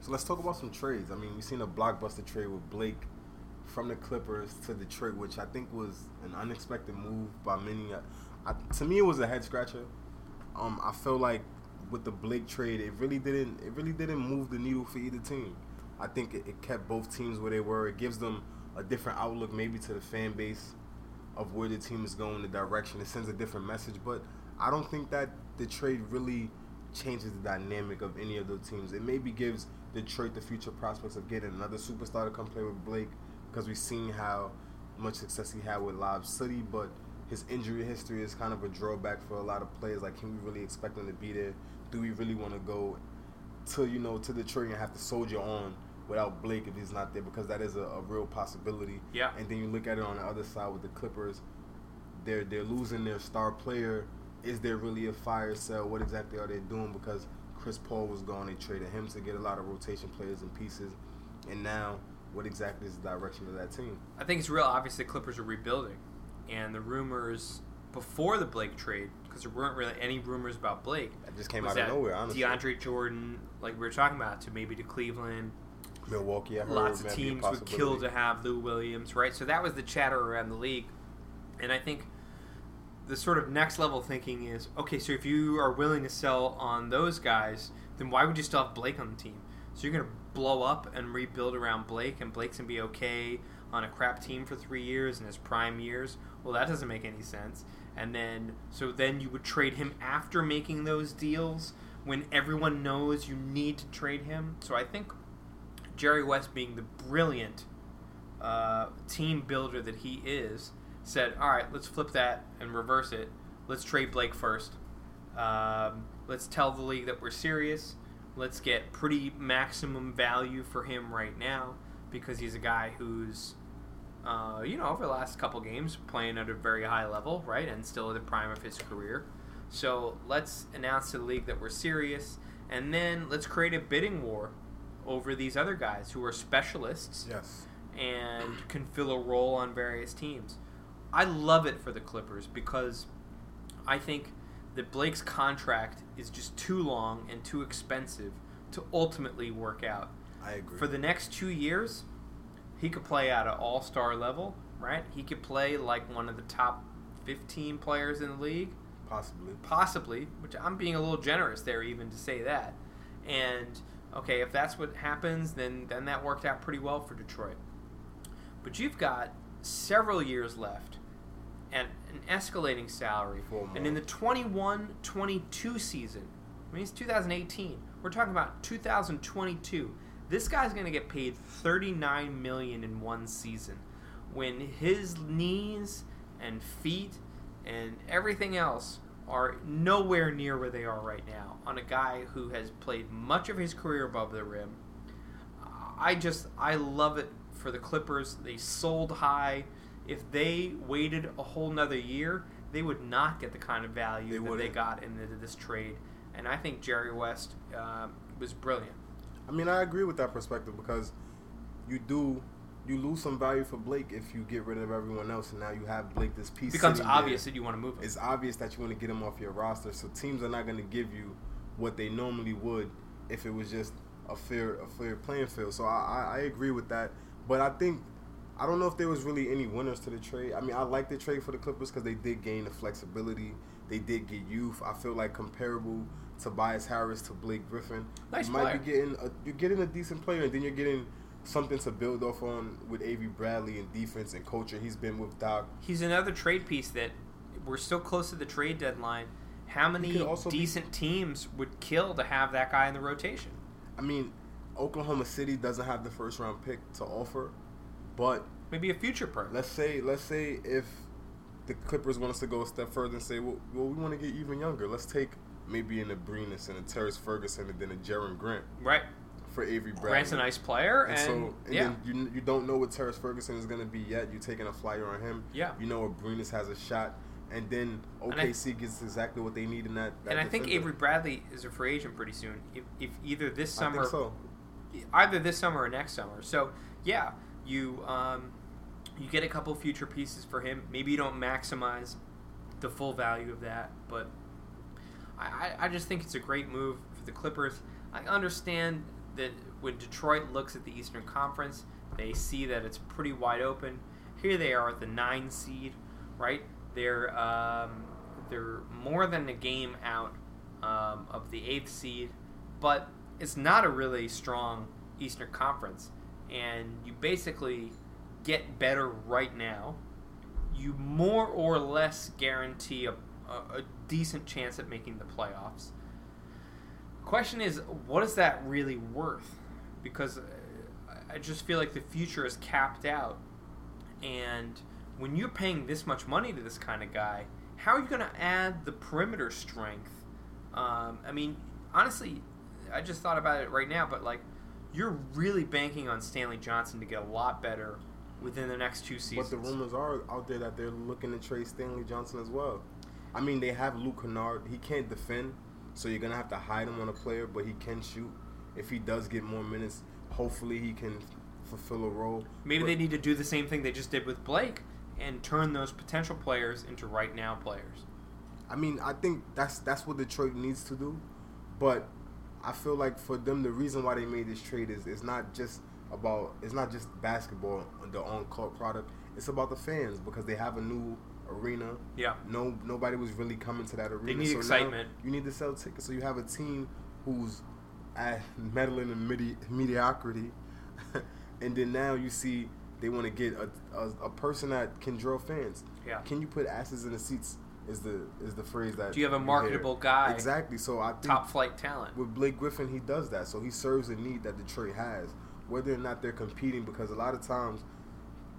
So let's talk about some trades. I mean, we've seen a blockbuster trade with Blake from the Clippers to Detroit, which I think was an unexpected move by many. To me, it was a head scratcher. I feel like with the Blake trade, it really didn't move the needle for either team. I think it kept both teams where they were. It gives them a different outlook, maybe to the fan base, of where the team is going, the direction. It sends a different message, but I don't think that the trade really changes the dynamic of any of those teams. It maybe gives Detroit the future prospects of getting another superstar to come play with Blake, because we've seen how much success he had with Lob City, but his injury history is kind of a drawback for a lot of players. Like, can we really expect him to be there? Do we really want to go to Detroit and have to soldier on without Blake if he's not there? Because that is a real possibility. Yeah. And then you look at it on the other side with the Clippers. They're losing their star player. Is there really a fire sale? What exactly are they doing? Because Chris Paul was gone. They traded him to get a lot of rotation players and pieces. And now, what exactly is the direction of that team? I think it's real obvious the Clippers are rebuilding. And the rumors before the Blake trade, because there weren't really any rumors about Blake. That just came out of nowhere, honestly. DeAndre Jordan, like we were talking about, to Cleveland. Milwaukee, I heard. Lots of teams would kill to have Lou Williams, right? So that was the chatter around the league. And I think the sort of next level thinking is, okay, so if you are willing to sell on those guys, then why would you still have Blake on the team? So you're going to blow up and rebuild around Blake, and Blake's going to be okay on a crap team for 3 years in his prime years. Well, that doesn't make any sense. And then, so then you would trade him after making those deals when everyone knows you need to trade him. So I think Jerry West, being the brilliant team builder that he is, said, all right, let's flip that and reverse it. Let's trade Blake first. Let's tell the league that we're serious. Let's get pretty maximum value for him right now, because he's a guy who's, over the last couple games, playing at a very high level, right, and still at the prime of his career. So let's announce to the league that we're serious, and then let's create a bidding war over these other guys who are specialists, yes, and can fill a role on various teams. I love it for the Clippers, because I think that Blake's contract is just too long and too expensive to ultimately work out. I agree. For the next 2 years, he could play at an all-star level, right? He could play like one of the top 15 players in the league. Possibly, which I'm being a little generous there even to say that. And, okay, if that's what happens, then that worked out pretty well for Detroit. But you've got several years left and an escalating salary. And in the 21-22 season, I mean, it's 2018. We're talking about 2022. This guy's going to get paid $39 million in one season when his knees and feet and everything else are nowhere near where they are right now on a guy who has played much of his career above the rim. I love it for the Clippers. They sold high. If they waited a whole nother year, they would not get the kind of value they got in this trade. And I think Jerry West was brilliant. I mean, I agree with that perspective, because you lose some value for Blake if you get rid of everyone else, and now you have Blake, this piece. It becomes obvious that you want to move him. It's obvious that you want to get him off your roster, so teams are not going to give you what they normally would if it was just a fair playing field. So I agree with that, but I think I don't know if there was really any winners to the trade. I mean, I like the trade for the Clippers because they did gain the flexibility. They did get youth. I feel like comparable Tobias Harris to Blake Griffin. Nice player. You're getting a decent player, and then you're getting something to build off on with Avery Bradley and defense and culture. He's been with Doc. He's another trade piece that we're still close to the trade deadline. How many decent teams would kill to have that guy in the rotation? I mean, Oklahoma City doesn't have the first round pick to offer, but maybe a future pick. Let's say if the Clippers want us to go a step further and say, well, we want to get even younger. Let's take maybe an Abrines and a Terrence Ferguson and then a Jerome Grant. Right. For Avery Bradley. Grant's a nice player. Then you don't know what Terrence Ferguson is going to be yet. You're taking a flyer on him. Yeah. You know Abrines has a shot. And then OKC gets exactly what they need in that defender. I think Avery Bradley is a free agent pretty soon, if either this summer. I think so. Either this summer or next summer. So, yeah, you get a couple future pieces for him. Maybe you don't maximize the full value of that, but I just think it's a great move for the Clippers. I understand that when Detroit looks at the Eastern Conference, they see that it's pretty wide open. Here they are at the 9 seed, right? They're more than a game out of the 8th seed, but it's not a really strong Eastern Conference. And you basically get better right now. You more or less guarantee a decent chance at making the playoffs. Question is, what is that really worth? Because I just feel like the future is capped out. And when you're paying this much money to this kind of guy, how are you going to add the perimeter strength? I mean, honestly, I just thought about it right now, but like, you're really banking on Stanley Johnson to get a lot better within the next 2 seasons. But the rumors are out there that they're looking to trade Stanley Johnson as well. I mean, they have Luke Kennard. He can't defend, so you're going to have to hide him on a player, but he can shoot. If he does get more minutes, hopefully he can fulfill a role. Maybe they need to do the same thing they just did with Blake and turn those potential players into right-now players. I mean, I think that's what Detroit needs to do, but I feel like for them, the reason why they made this trade is it's not just basketball, the on-court product. It's about the fans because they have a new arena. Yeah. Nobody was really coming to that arena. They need excitement. You need to sell tickets, so you have a team who's meddling in mediocrity, and then now you see they want to get a person that can draw fans. Yeah. Can you put asses in the seats? Is the phrase that do you have a marketable guy? Exactly. So I think top flight talent with Blake Griffin, he does that. So he serves a need that Detroit has, whether or not they're competing. Because a lot of times,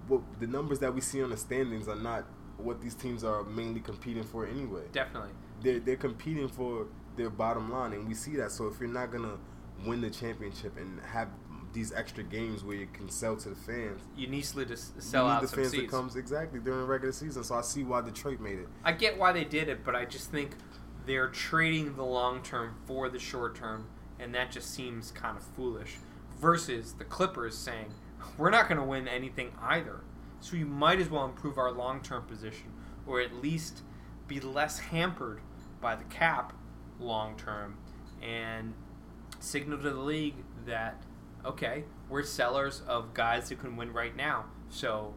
the numbers that we see on the standings are not what these teams are mainly competing for anyway. Definitely, they're competing for their bottom line, and we see that. So if you're not gonna win the championship and have these extra games where you can sell to the fans, you need to sell out some seats. You need the fans that comes exactly during the regular season, so I see why Detroit made it. I get why they did it, but I just think they're trading the long term for the short term, and that just seems kind of foolish. Versus the Clippers saying, we're not going to win anything either, so you might as well improve our long term position, or at least be less hampered by the cap long term, and signal to the league that, okay, we're sellers of guys who can win right now. So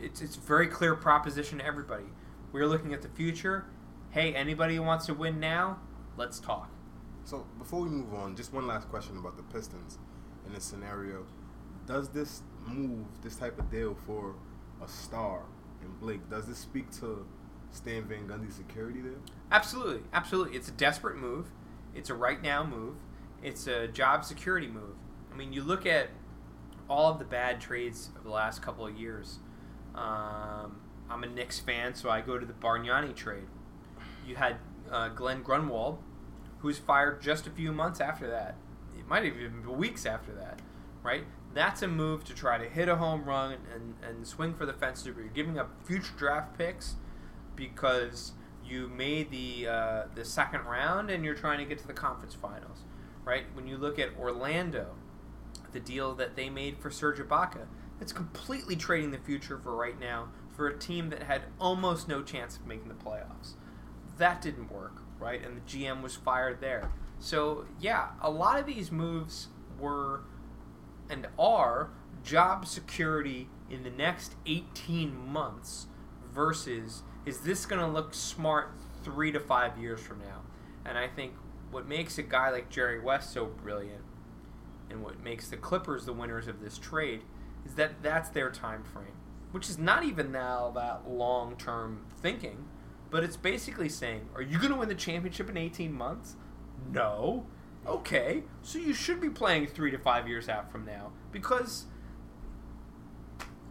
it's a very clear proposition to everybody. We're looking at the future. Hey, anybody who wants to win now, let's talk. So before we move on, just one last question about the Pistons in this scenario. Does this move, this type of deal for a star and Blake, does this speak to Stan Van Gundy's security there? Absolutely. Absolutely. It's a desperate move. It's a right now move. It's a job security move. I mean, you look at all of the bad trades of the last couple of years. I'm a Knicks fan, so I go to the Bargnani trade. You had Glenn Grunwald, who was fired just a few months after that. It might have even been weeks after that, right? That's a move to try to hit a home run and swing for the fences, where you're giving up future draft picks because you made the second round and you're trying to get to the conference finals. Right? When you look at Orlando, the deal that they made for Serge Ibaka, that's completely trading the future for right now for a team that had almost no chance of making the playoffs. That didn't work, right? And the GM was fired there. So, yeah, a lot of these moves were and are job security in the next 18 months versus is this going to look smart 3 to 5 years from now? And I think what makes a guy like Jerry West so brilliant and what makes the Clippers the winners of this trade is that that's their time frame, which is not even now that long-term thinking, but it's basically saying, are you going to win the championship in 18 months? No. Okay, so you should be playing 3 to 5 years out from now because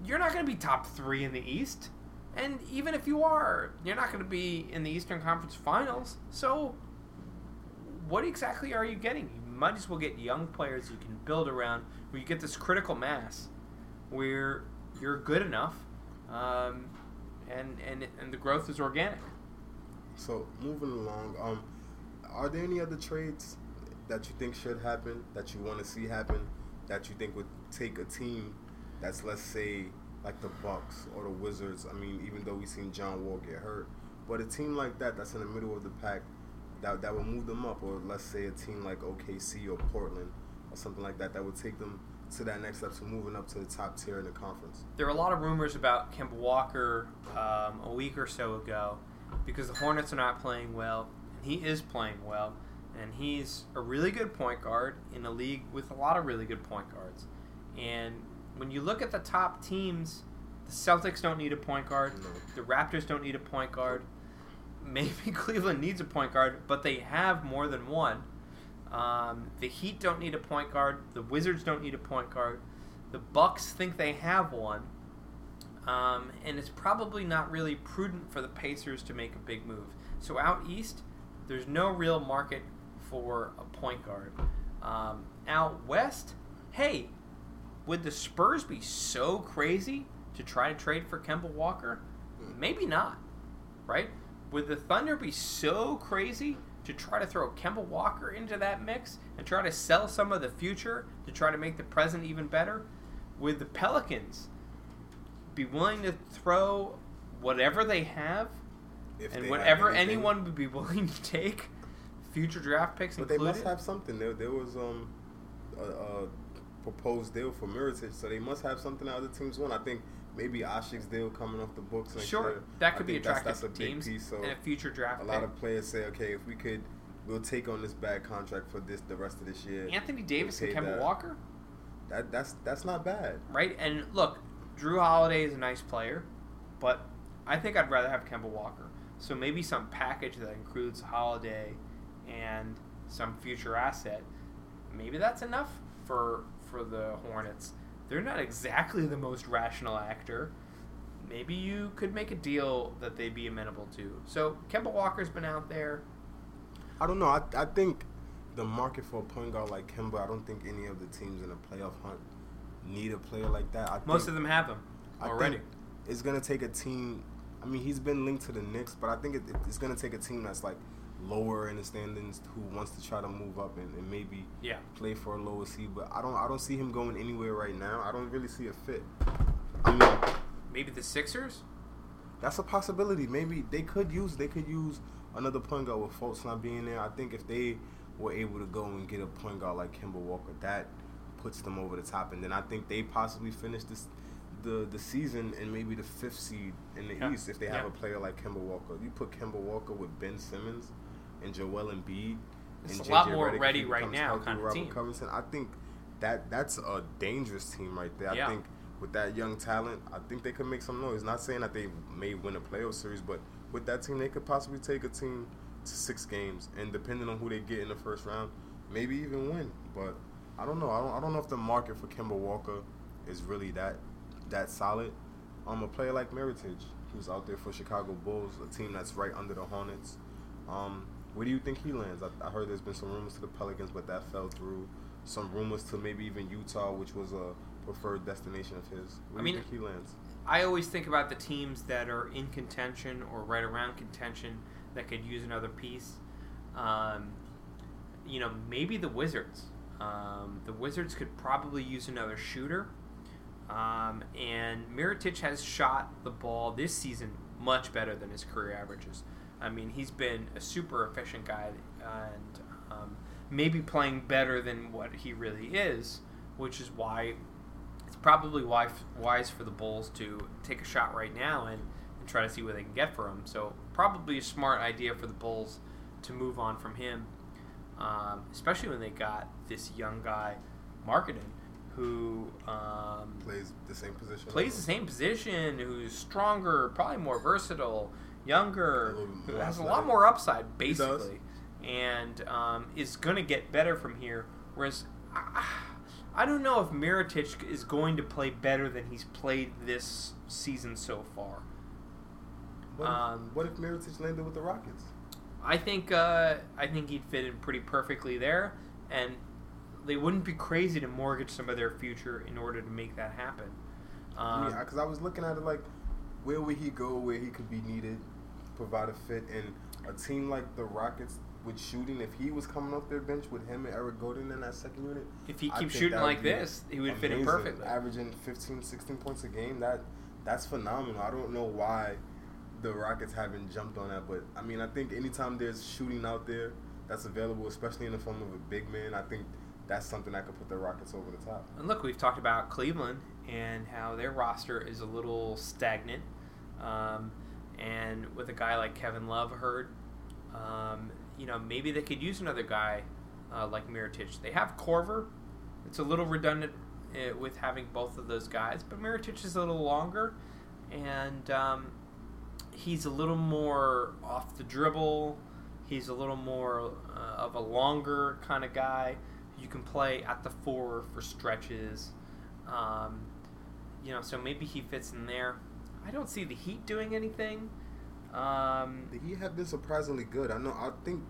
you're not going to be top 3 in the East, and even if you are, you're not going to be in the Eastern Conference Finals, so what exactly are you getting? You might as well get young players you can build around where you get this critical mass where you're good enough and the growth is organic. So, moving along, are there any other trades that you think should happen, that you want to see happen, that you think would take a team that's, let's say, like the Bucks or the Wizards? I mean, even though we've seen John Wall get hurt, but a team like that that's in the middle of the pack that would move them up, or let's say a team like OKC or Portland or something like that, that would take them to that next step, to moving up to the top tier in the conference. There were a lot of rumors about Kemba Walker a week or so ago, because the Hornets are not playing well, and he is playing well, and he's a really good point guard in a league with a lot of really good point guards. And when you look at the top teams, the Celtics don't need a point guard. No. The Raptors don't need a point guard. Maybe Cleveland needs a point guard, but they have more than one. The Heat don't need a point guard. The Wizards don't need a point guard. The Bucks think they have one. And it's probably not really prudent for the Pacers to make a big move. So out east, there's no real market for a point guard. Out west, hey, would the Spurs be so crazy to try to trade for Kemba Walker? Maybe not, right? Would the Thunder be so crazy to try to throw Kemba Walker into that mix and try to sell some of the future to try to make the present even better? Would the Pelicans be willing to throw whatever they have, and whatever anyone would be willing to take, future draft picks included? But they must have something. There was a proposed deal for Mirotic, so they must have something that other teams want. I think maybe Ashik's deal coming off the books. Sure, that could be attractive to teams and a future draft pick. A lot of players say, okay, if we could, we'll take on this bad contract for this the rest of this year. Anthony Davis and Kemba Walker? That's not bad. Right, and look, Drew Holiday is a nice player, but I think I'd rather have Kemba Walker. So maybe some package that includes Holiday and some future asset, maybe that's enough for the Hornets. They're not exactly the most rational actor. Maybe you could make a deal that they'd be amenable to. So Kemba Walker's been out there. I don't know. I think the market for a point guard like Kemba, I don't think any of the teams in a playoff hunt need a player like that. Most of them have him already. It's going to take a team. I mean, he's been linked to the Knicks, but I think it's going to take a team that's like lower in the standings who wants to try to move up and maybe play for a lower seed. But I don't see him going anywhere right now. I don't really see a fit. I mean, maybe the Sixers? That's a possibility. Maybe they could use another point guard with Fultz not being there. I think if they were able to go and get a point guard like Kemba Walker, that puts them over the top, and then I think they possibly finish the season and maybe the fifth seed in the East if they have a player like Kemba Walker. You put Kemba Walker with Ben Simmons and Joel Embiid, it's and a JJ lot more Redick ready right now kind of team. Covington, I think that's a dangerous team right there. I think with that young talent, I think they could make some noise. Not saying that they may win a playoff series, but with that team, they could possibly take a team to 6 games, and depending on who they get in the first round, maybe even win. But I don't know. I don't know if the market for Kemba Walker is really that solid. A player like Mirotic, who's out there for Chicago Bulls, a team that's right under the Hornets. Where do you think he lands? I heard there's been some rumors to the Pelicans, but that fell through. Some rumors to maybe even Utah, which was a preferred destination of his. Where do you think he lands? I always think about the teams that are in contention or right around contention that could use another piece. Maybe the Wizards. The Wizards could probably use another shooter. And Mirotic has shot the ball this season much better than his career averages. I mean, he's been a super efficient guy and maybe playing better than what he really is, which is why it's probably wise for the Bulls to take a shot right now and try to see what they can get for him. So probably a smart idea for the Bulls to move on from him. Especially when they got this young guy, Marketing, who plays the same position, who's stronger, probably more versatile, younger, who has a lot more upside, basically, and is going to get better from here. Whereas I don't know if Mirotic is going to play better than he's played this season so far. What if Mirotic landed with the Rockets? I think he'd fit in pretty perfectly there, and they wouldn't be crazy to mortgage some of their future in order to make that happen. Because I was looking at it like, where would he go where he could be needed, provide a fit, and a team like the Rockets with shooting, if he was coming off their bench with him and Eric Gordon in that second unit, if he keeps shooting like this, he would amazing. Fit in perfectly. Averaging 15, 16 points a game, that's phenomenal. I don't know why the Rockets haven't jumped on that, but I mean, I think anytime there's shooting out there that's available, especially in the form of a big man, I think that's something that could put the Rockets over the top. And look, we've talked about Cleveland and how their roster is a little stagnant. And with a guy like Kevin Love hurt, you know, maybe they could use another guy like Mirotic. They have Corver. It's a little redundant with having both of those guys, but Mirotic is a little longer, and he's a little more off the dribble. He's a little more of a longer kind of guy. You can play at the four for stretches. You know, so maybe he fits in there. I don't see the Heat doing anything. The Heat have been surprisingly good. I know. I think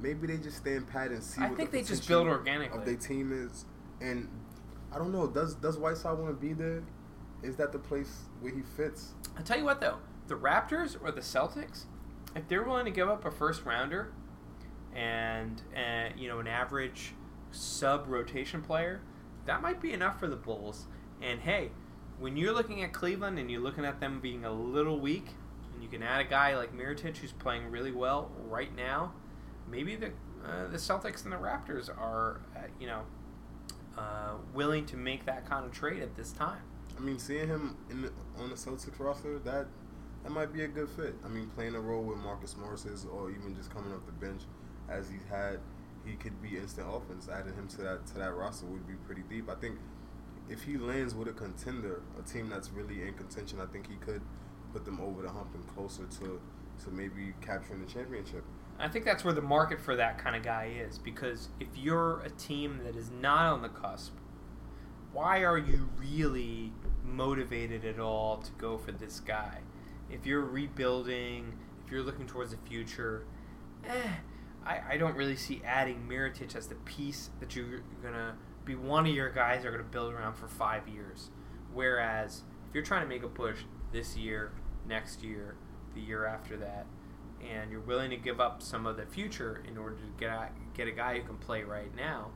maybe they just stay in pat and see. I think they just build organically. Of their team is, and I don't know. Does Whiteside want to be there? Is that the place where he fits? I tell you what, though, the Raptors or the Celtics, if they're willing to give up a first rounder, and you know, an average sub rotation player, that might be enough for the Bulls. And hey, when you're looking at Cleveland and you're looking at them being a little weak, and you can add a guy like Mirotic who's playing really well right now, maybe the Celtics and the Raptors are you know, willing to make that kind of trade at this time. I mean, seeing him on the Celtics roster, that might be a good fit. I mean, playing a role with Marcus Morris or even just coming off the bench as he's had, he could be instant offense. Adding him to that roster would be pretty deep. I think if he lands with a contender, a team that's really in contention, I think he could put them over the hump and closer to maybe capturing the championship. I think that's where the market for that kind of guy is, because if you're a team that is not on the cusp, why are you really motivated at all to go for this guy? If you're rebuilding, if you're looking towards the future, I don't really see adding Mirotic as the piece that you're going to be one of your guys are going to build around for 5 years. Whereas if you're trying to make a push this year, next year, the year after that, and you're willing to give up some of the future in order to get a guy who can play right now,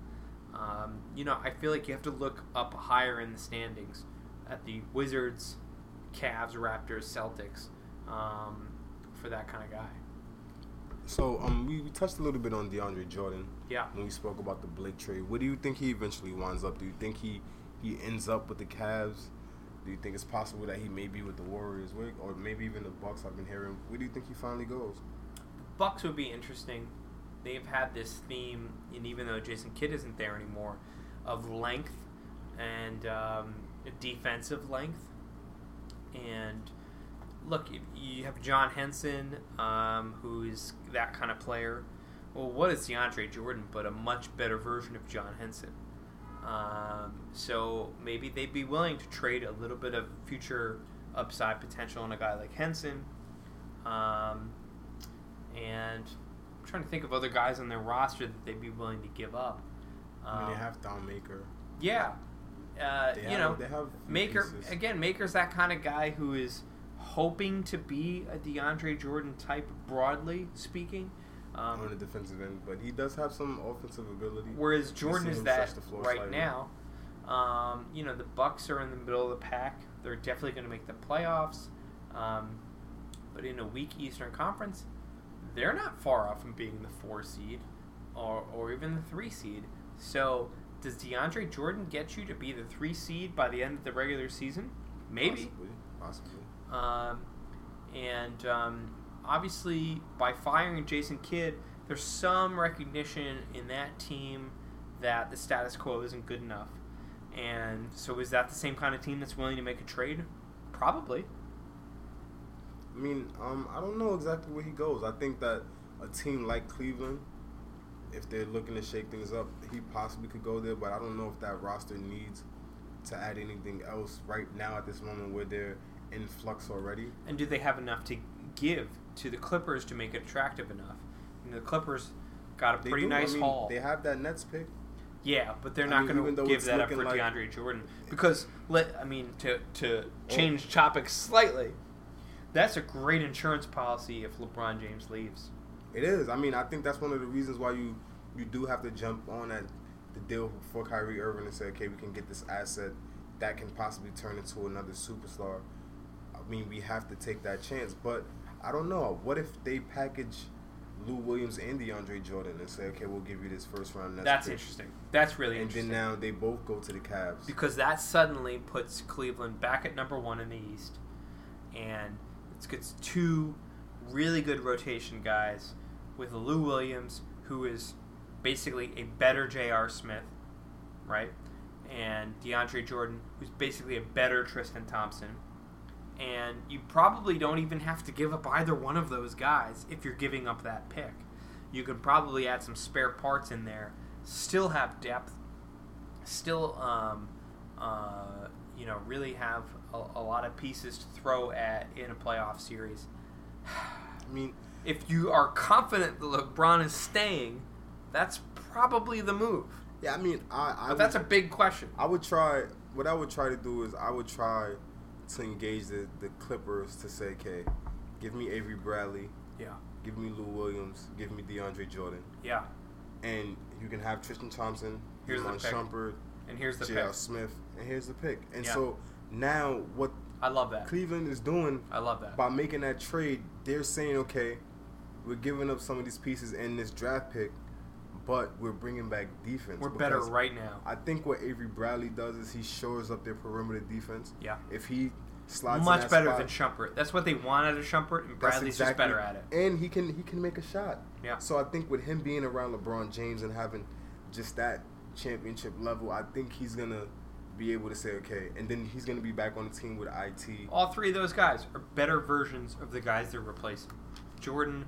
you know, I feel like you have to look up higher in the standings at the Wizards, Cavs, Raptors, Celtics for that kind of guy. So we touched a little bit on DeAndre Jordan. Yeah. When we spoke about the Blake trade, where do you think he eventually winds up? Do you think he ends up with the Cavs? Do you think it's possible that he may be with the Warriors, or maybe even the Bucks? I've been hearing. Where do you think he finally goes? The Bucks would be interesting. They've had this theme, and even though Jason Kidd isn't there anymore, of length and defensive length. And look, you have John Henson, who is that kind of player. Well, what is DeAndre Jordan but a much better version of John Henson? So maybe they'd be willing to trade a little bit of future upside potential on a guy like Henson. And I'm trying to think of other guys on their roster that they'd be willing to give up. I mean, they have Thon Maker. Yeah. Maker pieces. Again, Maker's that kind of guy who is hoping to be a DeAndre Jordan type, broadly speaking. On the defensive end, but he does have some offensive ability. Whereas Jordan is that right slightly. Now. You know, the Bucks are in the middle of the pack. They're definitely going to make the playoffs. But in a weak Eastern Conference, they're not far off from being the 4 seed or even the 3 seed. So does DeAndre Jordan get you to be the 3 seed by the end of the regular season? Maybe. Possibly. Obviously, by firing Jason Kidd, there's some recognition in that team that the status quo isn't good enough. And so is that the same kind of team that's willing to make a trade? Probably. I mean, I don't know exactly where he goes. I think that a team like Cleveland, if they're looking to shake things up, he possibly could go there. But I don't know if that roster needs to add anything else right now at this moment where they're in flux already. And do they have enough to give to the Clippers to make it attractive enough? And the Clippers got a pretty nice haul. They have that Nets pick. Yeah, but they're not going to give that up for DeAndre Jordan. Because, to change topics slightly, that's a great insurance policy if LeBron James leaves. It is. I mean, I think that's one of the reasons why you do have to jump on at the deal for Kyrie Irving and say, okay, we can get this asset that can possibly turn into another superstar. I mean, we have to take that chance, but I don't know. What if they package Lou Williams and DeAndre Jordan and say, okay, we'll give you this first round. That's interesting. That's really interesting. And then now they both go to the Cavs. Because that suddenly puts Cleveland back at number one in the East. And it gets two really good rotation guys with Lou Williams, who is basically a better J.R. Smith, right? And DeAndre Jordan, who's basically a better Tristan Thompson. And you probably don't even have to give up either one of those guys if you're giving up that pick. You could probably add some spare parts in there, still have depth, still, really have a lot of pieces to throw at in a playoff series. I mean, if you are confident that LeBron is staying, that's probably the move. Yeah, I mean, that's a big question. I would try to engage the Clippers to say, okay, give me Avery Bradley, yeah, give me Lou Williams, give me DeAndre Jordan, yeah, and you can have Tristan Thompson, here's the pick, Shumpert, and here's the J.R. Smith, and here's the pick, and yeah. So now what? I love that Cleveland is doing. I love that by making that trade, they're saying, okay, we're giving up some of these pieces and this draft pick, but we're bringing back defense. We're better right now. I think what Avery Bradley does is he shores up their perimeter defense. Yeah. If he slides much in that better spot, than Shumpert. That's what they want out of Shumpert, and Bradley's exactly, just better at it. And he can make a shot. Yeah. So I think with him being around LeBron James and having just that championship level, I think he's gonna be able to say, okay, and then he's gonna be back on the team with IT. All three of those guys are better versions of the guys they're replacing. Jordan,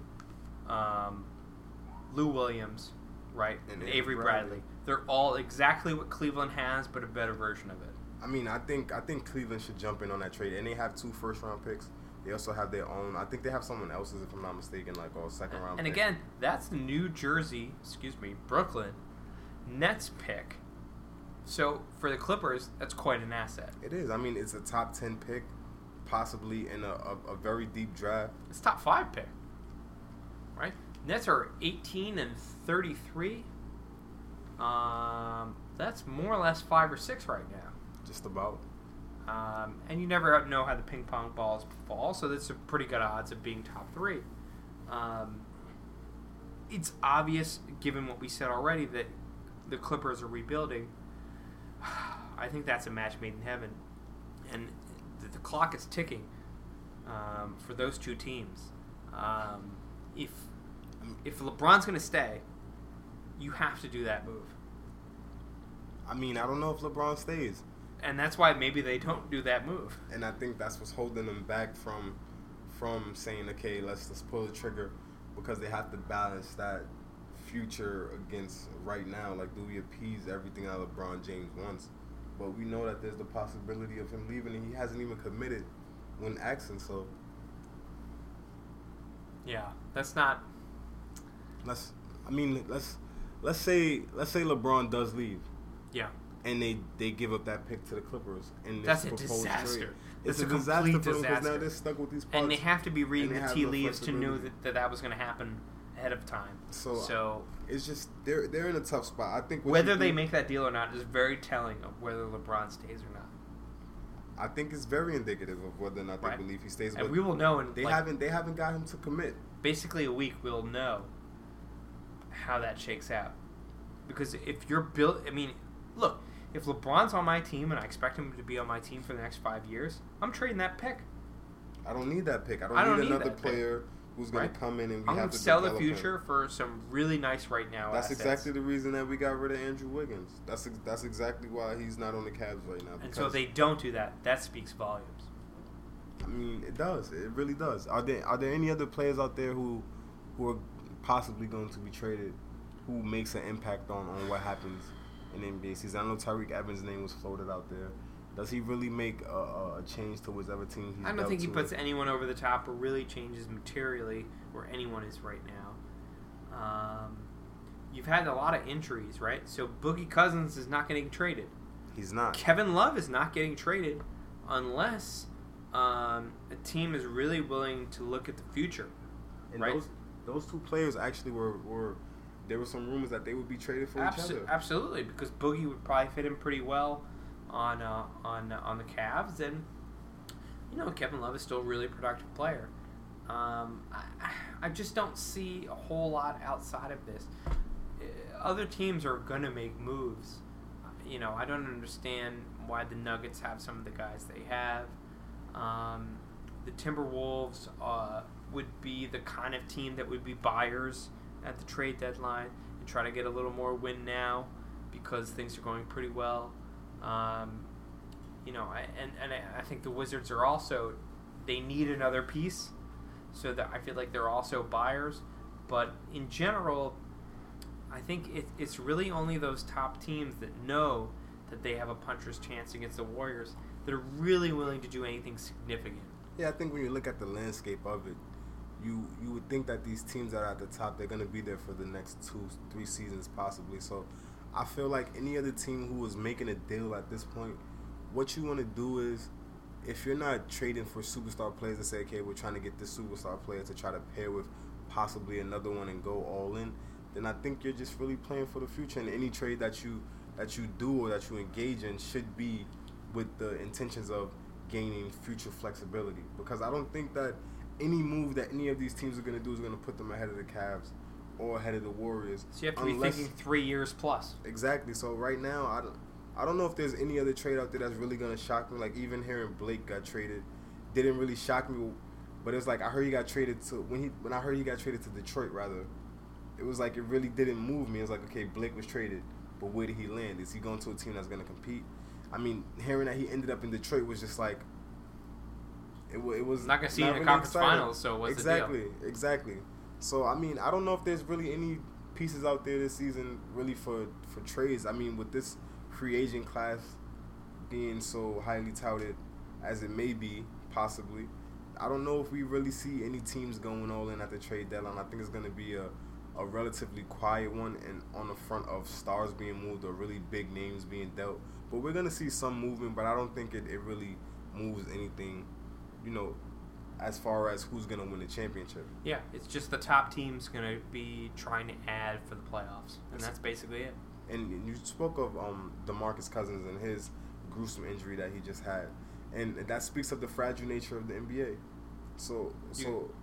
Lou Williams. Right, and Avery Bradley. They're all exactly what Cleveland has, but a better version of it. I mean, I think Cleveland should jump in on that trade, and they have two first-round picks. They also have their own. I think they have someone else's, if I'm not mistaken, like all second-round. And pick. Again, that's Brooklyn Nets pick. So for the Clippers, that's quite an asset. It is. I mean, it's a top 10 pick, possibly in a very deep draft. It's top 5 pick, right? Nets are 18-33. That's more or less 5 or 6 right now. Just about. And you never know how the ping pong balls fall, so that's a pretty good odds of being top 3. It's obvious, given what we said already, that the Clippers are rebuilding. I think that's a match made in heaven, and the clock is ticking for those two teams. If LeBron's going to stay, you have to do that move. I mean, I don't know if LeBron stays. And that's why maybe they don't do that move. And I think that's what's holding them back from saying, okay, let's pull the trigger, because they have to balance that future against right now. Like, do we appease everything that LeBron James wants? But we know that there's the possibility of him leaving, and he hasn't even committed when asking, so. Yeah, that's not... Let's say LeBron does leave. Yeah. And they give up that pick to the Clippers, and that's a disaster. Trade. It's a disaster for them, because now they're stuck with these parts. And they have to be reading the tea leaves to know that was going to happen ahead of time. So it's just they're in a tough spot. I think whether they make that deal or not is very telling of whether LeBron stays or not. I think it's very indicative of whether or not they believe he stays. And we will know. And they haven't got him to commit. Basically, a week we'll know how that shakes out, because if you're built, I mean, look, if LeBron's on my team and I expect him to be on my team for the next 5 years, I'm trading that pick. I don't need that pick. I don't need another player who's going to come in and we I'm have to sell the future him. For some really nice right now. That's assets. Exactly the reason that we got rid of Andrew Wiggins. That's exactly why he's not on the Cavs right now. And so they don't do that. That speaks volumes. I mean, it does. It really does. Are there any other players out there who are possibly going to be traded who makes an impact on what happens in NBA season? I know Tyreke Evans' name was floated out there. Does he really make a change to whatever team he's I don't think he puts anyone over the top or really changes materially where anyone is right now. You've had a lot of injuries, right? So Boogie Cousins is not getting traded. He's not. Kevin Love is not getting traded unless a team is really willing to look at the future. And right? Those two players actually were there were some rumors that they would be traded for each other. Absolutely, because Boogie would probably fit in pretty well on the Cavs, and Kevin Love is still a really productive player. I just don't see a whole lot outside of this. Other teams are going to make moves. You know, I don't understand why the Nuggets have some of the guys they have. The Timberwolves would be the kind of team that would be buyers at the trade deadline and try to get a little more win now because things are going pretty well. You know, I think the Wizards are also, they need another piece, so that I feel like they're also buyers. But in general, I think it's really only those top teams that know that they have a puncher's chance against the Warriors that are really willing to do anything significant. Yeah, I think when you look at the landscape of it, you would think that these teams that are at the top, they're going to be there for the next 2-3 seasons possibly. So I feel like any other team who is making a deal at this point, what you want to do is, if you're not trading for superstar players to say, okay, we're trying to get this superstar player to try to pair with possibly another one and go all in, then I think you're just really playing for the future. And any trade that you do or that you engage in should be with the intentions of gaining future flexibility. Because I don't think that any move that any of these teams are going to do is going to put them ahead of the Cavs or ahead of the Warriors. So you have to be thinking 3 years plus. Exactly. So right now, I don't know if there's any other trade out there that's really going to shock me. Like, even hearing Blake got traded didn't really shock me. But it was like, I heard he got traded to... When I heard he got traded to Detroit, rather, it was like it really didn't move me. It was like, okay, Blake was traded, but where did he land? Is he going to a team that's going to compete? I mean, hearing that he ended up in Detroit was just like... It was not going to see you in the conference finals, so what's the deal? Exactly. So, I mean, I don't know if there's really any pieces out there this season really for trades. I mean, with this free agent class being so highly touted as it may be, possibly, I don't know if we really see any teams going all in at the trade deadline. I think it's going to be a relatively quiet one, and on the front of stars being moved or really big names being dealt. But we're going to see some movement, but I don't think it really moves anything, you know, as far as who's going to win the championship. Yeah, it's just the top team's going to be trying to add for the playoffs, and that's basically it. And you spoke of DeMarcus Cousins and his gruesome injury that he just had. And that speaks of the fragile nature of the NBA. So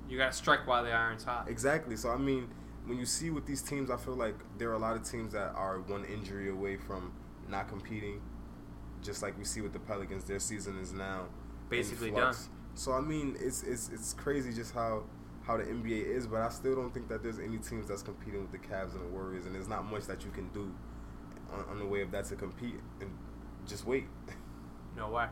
you got to strike while the iron's hot. Exactly. So, I mean, when you see with these teams, I feel like there are a lot of teams that are one injury away from not competing. Just like we see with the Pelicans, their season is now basically done. So, I mean, it's crazy just how the NBA is, but I still don't think that there's any teams that's competing with the Cavs and the Warriors, and there's not much that you can do on the way of that to compete and just wait. No way.